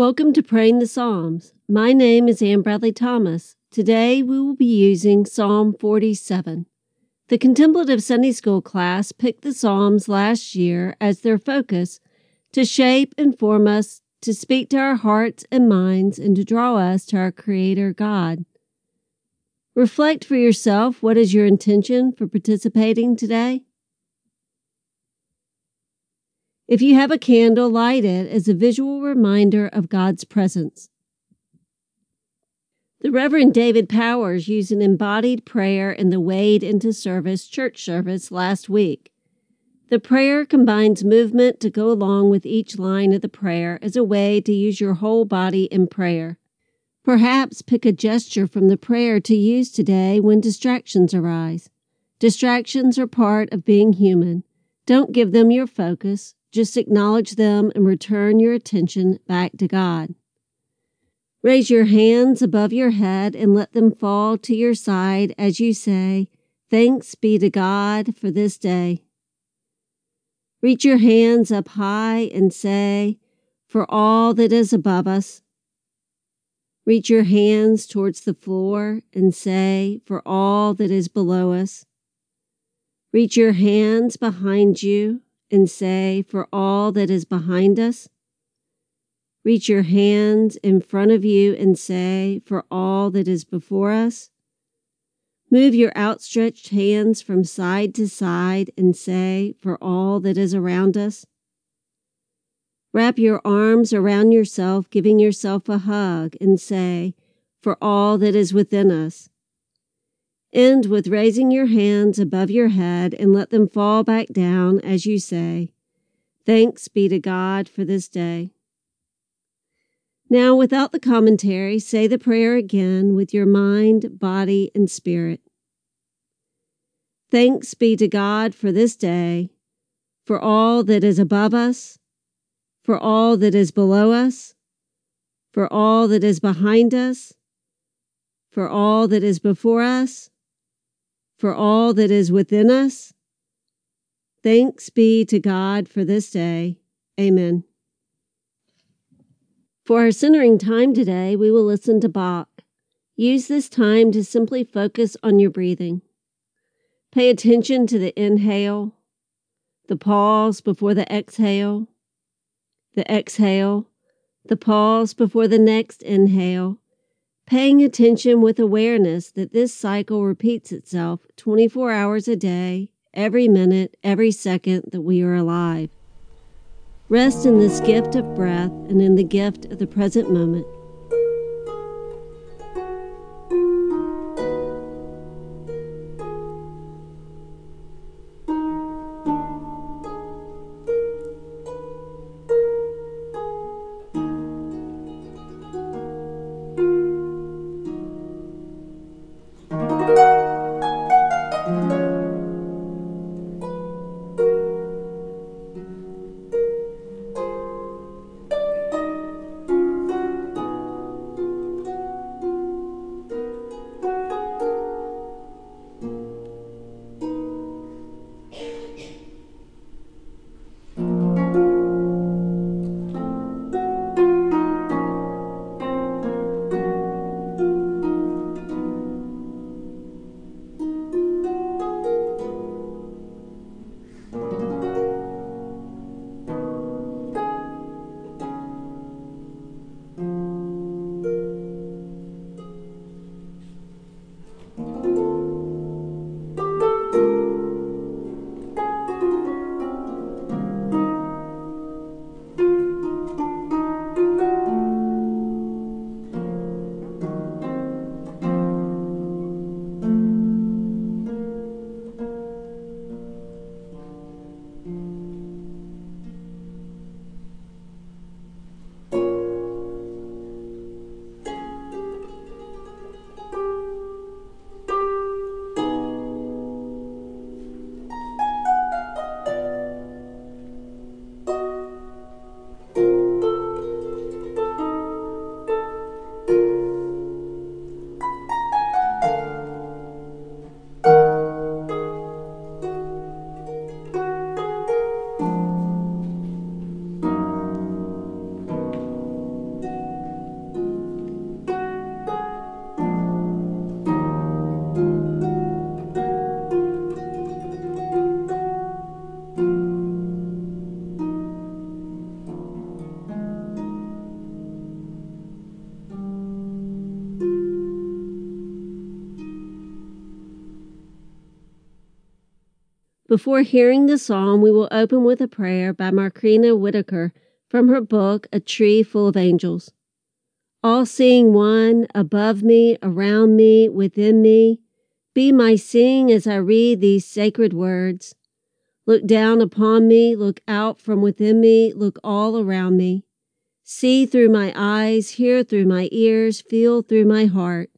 Welcome to Praying the Psalms. My name is Ann Bradley Thomas. Today we will be using Psalm 47. The Contemplative Sunday School class picked the Psalms last year as their focus to shape and form us, to speak to our hearts and minds, and to draw us to our Creator God. Reflect for yourself, what is your intention for participating today? If you have a candle, light it as a visual reminder of God's presence. The Reverend David Powers used an embodied prayer in the Wade into Service church service last week. The prayer combines movement to go along with each line of the prayer as a way to use your whole body in prayer. Perhaps pick a gesture from the prayer to use today when distractions arise. Distractions are part of being human. Don't give them your focus. Just acknowledge them and return your attention back to God. Raise your hands above your head and let them fall to your side as you say, "Thanks be to God for this day." Reach your hands up high and say, "For all that is above us." Reach your hands towards the floor and say, "For all that is below us." Reach your hands behind you and say, "For all that is behind us." Reach your hands in front of you and say, "For all that is before us." Move your outstretched hands from side to side and say, "For all that is around us." Wrap your arms around yourself, giving yourself a hug, and say, "For all that is within us." End with raising your hands above your head and let them fall back down as you say, "Thanks be to God for this day." Now, without the commentary, say the prayer again with your mind, body, and spirit. Thanks be to God for this day, for all that is above us, for all that is below us, for all that is behind us, for all that is before us, for all that is within us. Thanks be to God for this day. Amen. For our centering time today, we will listen to Bach. Use this time to simply focus on your breathing. Pay attention to the inhale, the pause before the exhale, the pause before the next inhale, paying attention with awareness that this cycle repeats itself 24 hours a day, every minute, every second that we are alive. Rest in this gift of breath and in the gift of the present moment. Before hearing the psalm, we will open with a prayer by Macrina Whitaker from her book, A Tree Full of Angels. All-seeing one, above me, around me, within me, be my seeing as I read these sacred words. Look down upon me, look out from within me, look all around me. See through my eyes, hear through my ears, feel through my heart.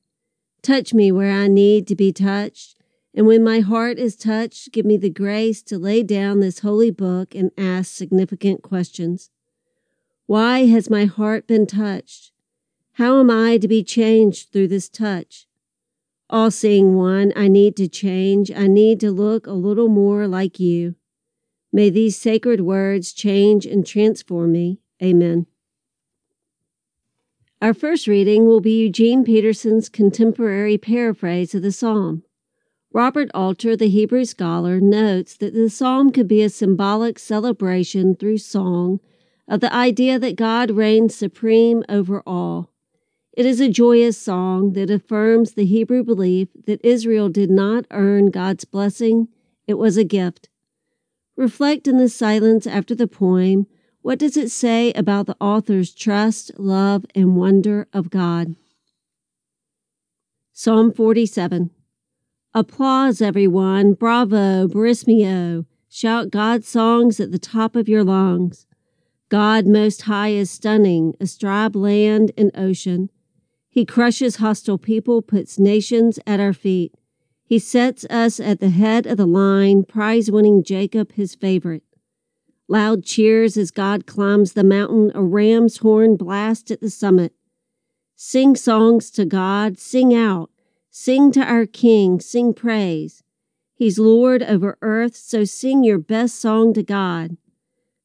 Touch me where I need to be touched, and when my heart is touched, give me the grace to lay down this holy book and ask significant questions. Why has my heart been touched? How am I to be changed through this touch? All-seeing one, I need to change. I need to look a little more like you. May these sacred words change and transform me. Amen. Our first reading will be Eugene Peterson's contemporary paraphrase of the psalm. Robert Alter, the Hebrew scholar, notes that the psalm could be a symbolic celebration through song of the idea that God reigns supreme over all. It is a joyous song that affirms the Hebrew belief that Israel did not earn God's blessing, it was a gift. Reflect in the silence after the poem. What does it say about the author's trust, love, and wonder of God? Psalm 47. Applause, everyone, bravo, brismio, shout God's songs at the top of your lungs. God most high is stunning, astride land and ocean. He crushes hostile people, puts nations at our feet. He sets us at the head of the line, prize-winning Jacob, his favorite. Loud cheers as God climbs the mountain, a ram's horn blast at the summit. Sing songs to God, sing out, sing to our King, sing praise. He's Lord over earth, so sing your best song to God.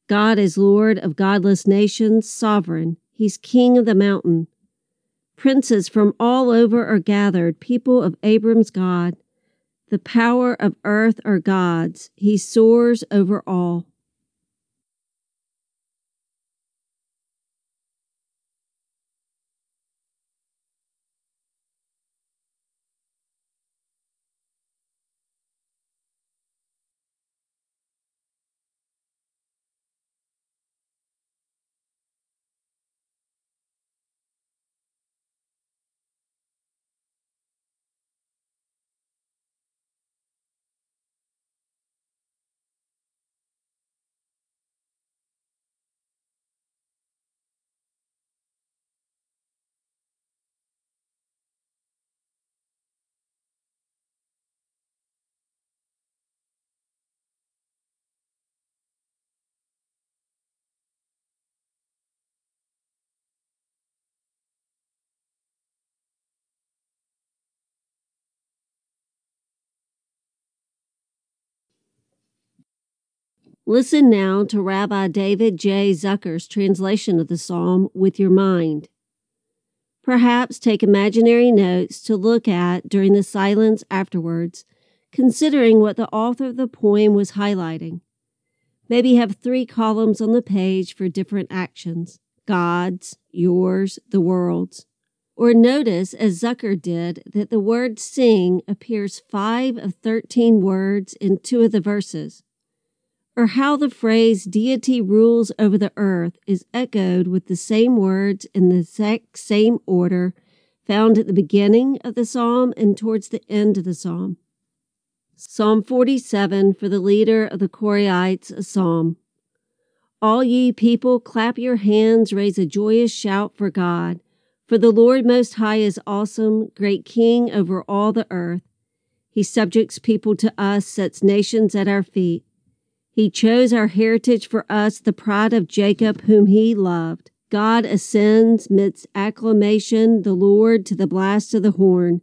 God is Lord of godless nations, sovereign. He's King of the mountain. Princes from all over are gathered, people of Abram's God. The power of earth are God's. He soars over all. Listen now to Rabbi David J. Zucker's translation of the psalm with your mind. Perhaps take imaginary notes to look at during the silence afterwards, considering what the author of the poem was highlighting. Maybe have 3 columns on the page for different actions: God's, yours, the world's. Or notice, as Zucker did, that the word sing appears 5 of 13 words in 2 of the verses. Or how the phrase deity rules over the earth is echoed with the same words in the exact same order found at the beginning of the psalm and towards the end of the psalm. Psalm 47 for the leader of the Korahites, a psalm. All ye people, clap your hands, raise a joyous shout for God, for the Lord Most High is awesome, great King over all the earth. He subjects people to us, sets nations at our feet. He chose our heritage for us, the pride of Jacob, whom he loved. God ascends midst acclamation, the Lord, to the blast of the horn.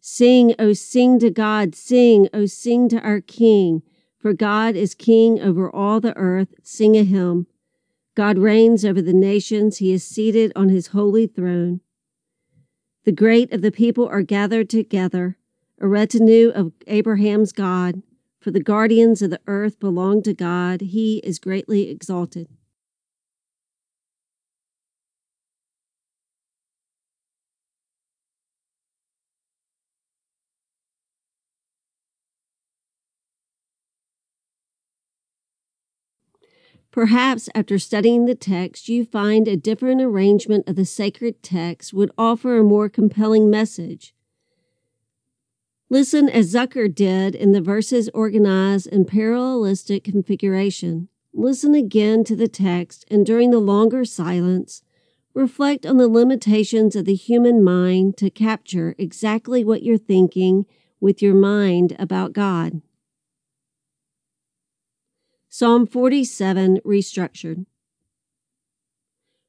Sing, O sing to God, sing, O sing to our King, for God is King over all the earth. Sing a hymn. God reigns over the nations. He is seated on his holy throne. The great of the people are gathered together, a retinue of Abraham's God. For the guardians of the earth belong to God. He is greatly exalted. Perhaps after studying the text, you find a different arrangement of the sacred text would offer a more compelling message. Listen as Zucker did in the verses organized in parallelistic configuration. Listen again to the text, and during the longer silence, reflect on the limitations of the human mind to capture exactly what you're thinking with your mind about God. Psalm 47, restructured.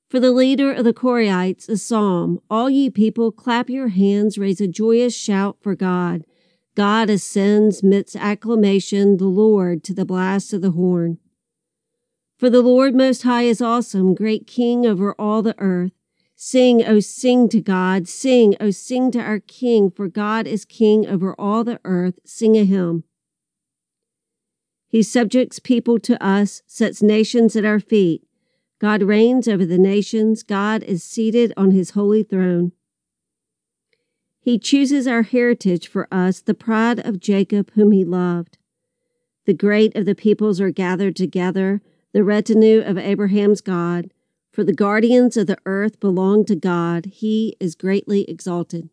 For the leader of the Korahites, a psalm. All ye people, clap your hands, raise a joyous shout for God. God ascends midst acclamation, the Lord, to the blast of the horn. For the Lord Most High is awesome, great King over all the earth. Sing, O sing to God. Sing, O sing to our King, for God is King over all the earth. Sing a hymn. He subjects people to us, sets nations at our feet. God reigns over the nations. God is seated on his holy throne. He chooses our heritage for us, the pride of Jacob whom he loved. The great of the peoples are gathered together, the retinue of Abraham's God. For the guardians of the earth belong to God. He is greatly exalted.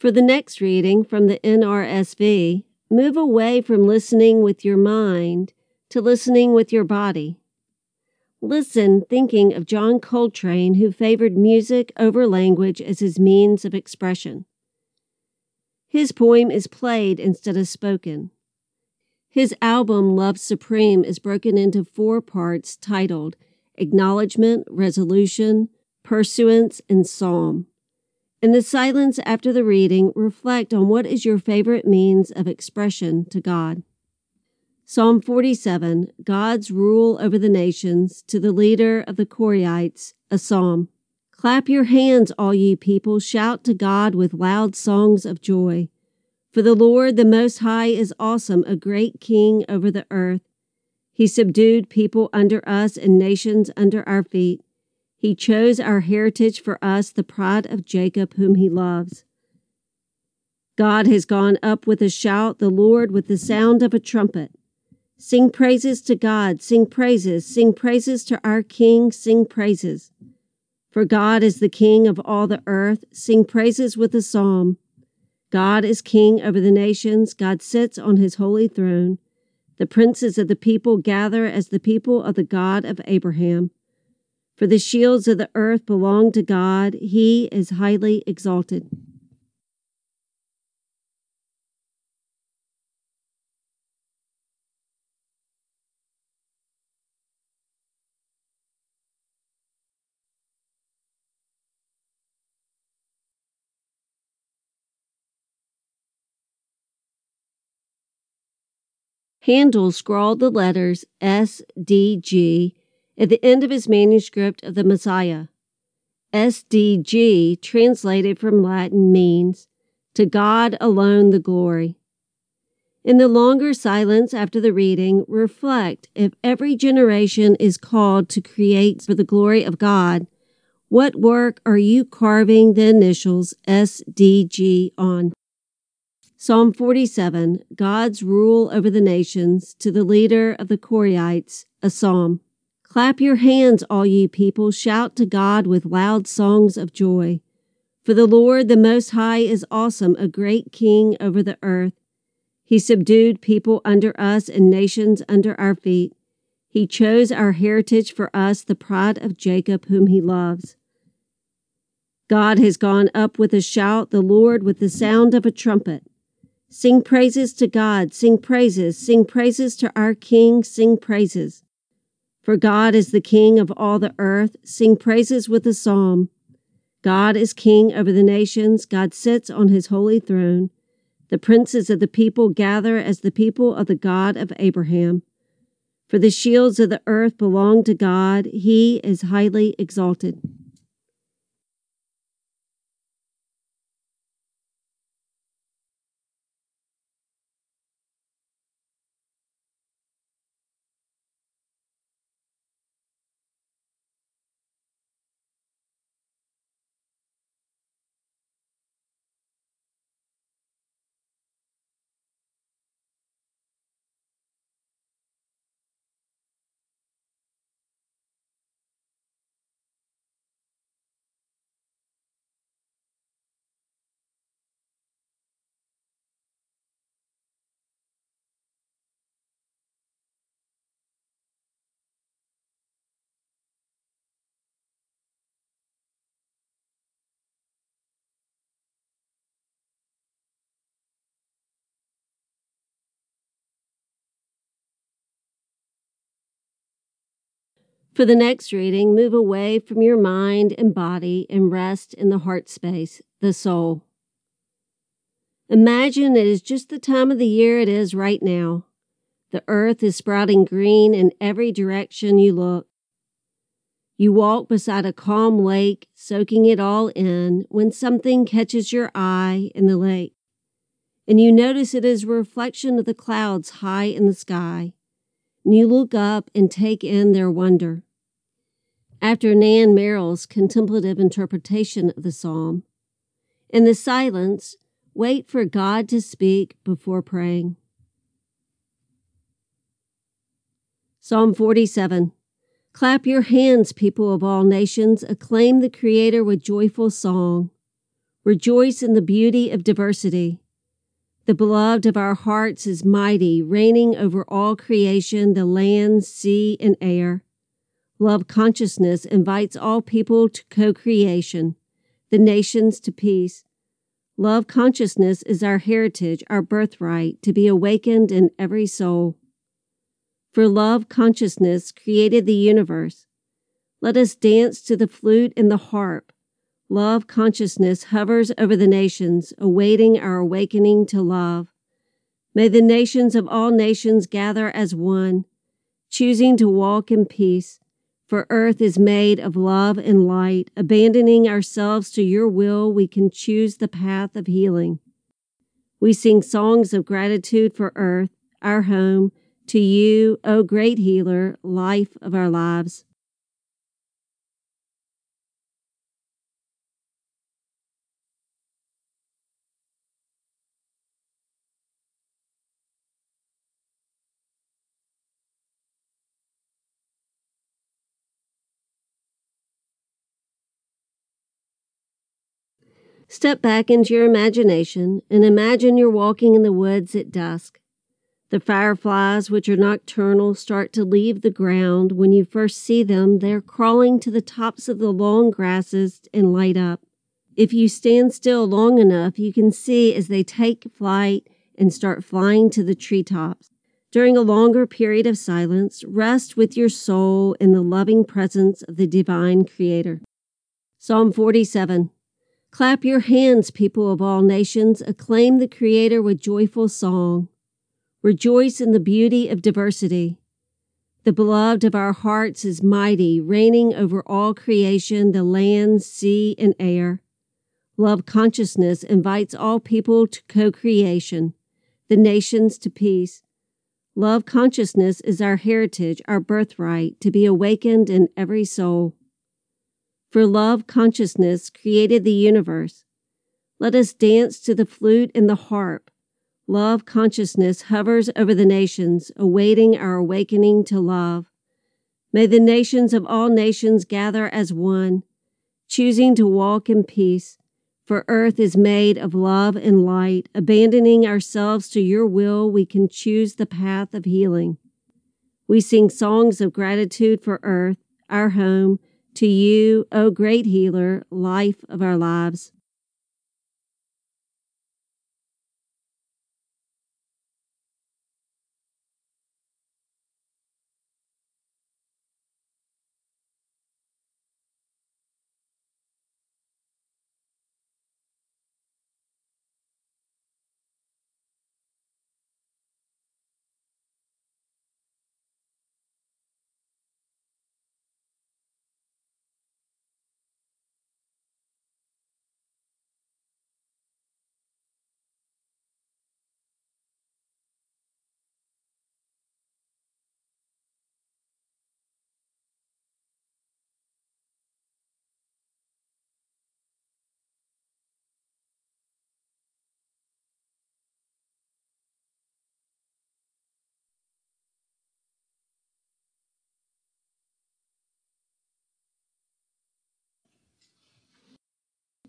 For the next reading from the NRSV, move away from listening with your mind to listening with your body. Listen thinking of John Coltrane, who favored music over language as his means of expression. His poem is played instead of spoken. His album, Love Supreme, is broken into 4 parts titled Acknowledgement, Resolution, Pursuance, and Psalm. In the silence after the reading, reflect on what is your favorite means of expression to God. Psalm 47, God's rule over the nations, to the leader of the Korahites, a psalm. Clap your hands, all ye people, shout to God with loud songs of joy. For the Lord, the Most High, is awesome, a great King over the earth. He subdued people under us and nations under our feet. He chose our heritage for us, the pride of Jacob whom he loves. God has gone up with a shout, the Lord with the sound of a trumpet. Sing praises to God, sing praises to our King, sing praises. For God is the King of all the earth, sing praises with a psalm. God is King over the nations, God sits on his holy throne. The princes of the people gather as the people of the God of Abraham. For the shields of the earth belong to God. He is highly exalted. Handel scrawled the letters SDG at the end of his manuscript of the Messiah. SDG, translated from Latin, means, to God alone the glory. In the longer silence after the reading, reflect if every generation is called to create for the glory of God, what work are you carving the initials SDG on? Psalm 47, God's rule over the nations, to the leader of the Korahites, a psalm. Clap your hands, all ye people, shout to God with loud songs of joy. For the Lord, the Most High, is awesome, a great King over the earth. He subdued people under us and nations under our feet. He chose our heritage for us, the pride of Jacob, whom he loves. God has gone up with a shout, the Lord with the sound of a trumpet. Sing praises to God, sing praises to our King, sing praises. For God is the King of all the earth, sing praises with a psalm. God is King over the nations, God sits on his holy throne. The princes of the people gather as the people of the God of Abraham. For the shields of the earth belong to God. He is highly exalted. For the next reading, move away from your mind and body and rest in the heart space, the soul. Imagine it is just the time of the year it is right now. The earth is sprouting green in every direction you look. You walk beside a calm lake, soaking it all in, when something catches your eye in the lake, and you notice it is a reflection of the clouds high in the sky. And you look up and take in their wonder. After Nan Merrill's contemplative interpretation of the psalm, in the silence, wait for God to speak before praying. Psalm 47. Clap your hands, people of all nations. Acclaim the Creator with joyful song. Rejoice in the beauty of diversity. The beloved of our hearts is mighty, reigning over all creation, the land, sea, and air. Love consciousness invites all people to co-creation, the nations to peace. Love consciousness is our heritage, our birthright, to be awakened in every soul. For love consciousness created the universe. Let us dance to the flute and the harp. Love consciousness hovers over the nations, awaiting our awakening to love. May the nations of all nations gather as one, choosing to walk in peace, for earth is made of love and light. Abandoning ourselves to your will, we can choose the path of healing. We sing songs of gratitude for earth, our home, to you, O great healer, life of our lives. Step back into your imagination and imagine you're walking in the woods at dusk. The fireflies, which are nocturnal, start to leave the ground. When you first see them, they're crawling to the tops of the long grasses and light up. If you stand still long enough, you can see as they take flight and start flying to the treetops. During a longer period of silence, rest with your soul in the loving presence of the divine Creator. Psalm 47. Clap your hands, people of all nations. Acclaim the Creator with joyful song. Rejoice in the beauty of diversity. The beloved of our hearts is mighty, reigning over all creation, the land, sea, and air. Love consciousness invites all people to co-creation, the nations to peace. Love consciousness is our heritage, our birthright, to be awakened in every soul. For love consciousness created the universe. Let us dance to the flute and the harp. Love consciousness hovers over the nations, awaiting our awakening to love. May the nations of all nations gather as one, choosing to walk in peace, for earth is made of love and light. Abandoning ourselves to your will, we can choose the path of healing. We sing songs of gratitude for earth, our home, to you, O great healer, life of our lives.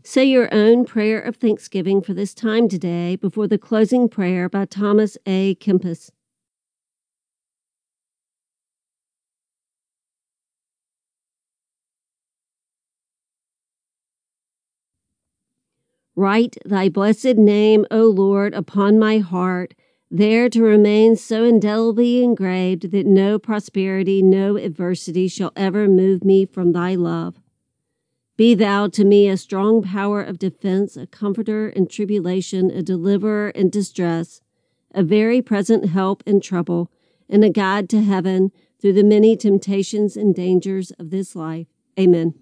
Say your own prayer of thanksgiving for this time today before the closing prayer by Thomas A. Kempis. Write thy blessed name, O Lord, upon my heart, there to remain so indelibly engraved that no prosperity, no adversity shall ever move me from thy love. Be thou to me a strong power of defense, a comforter in tribulation, a deliverer in distress, a very present help in trouble, and a guide to heaven through the many temptations and dangers of this life. Amen.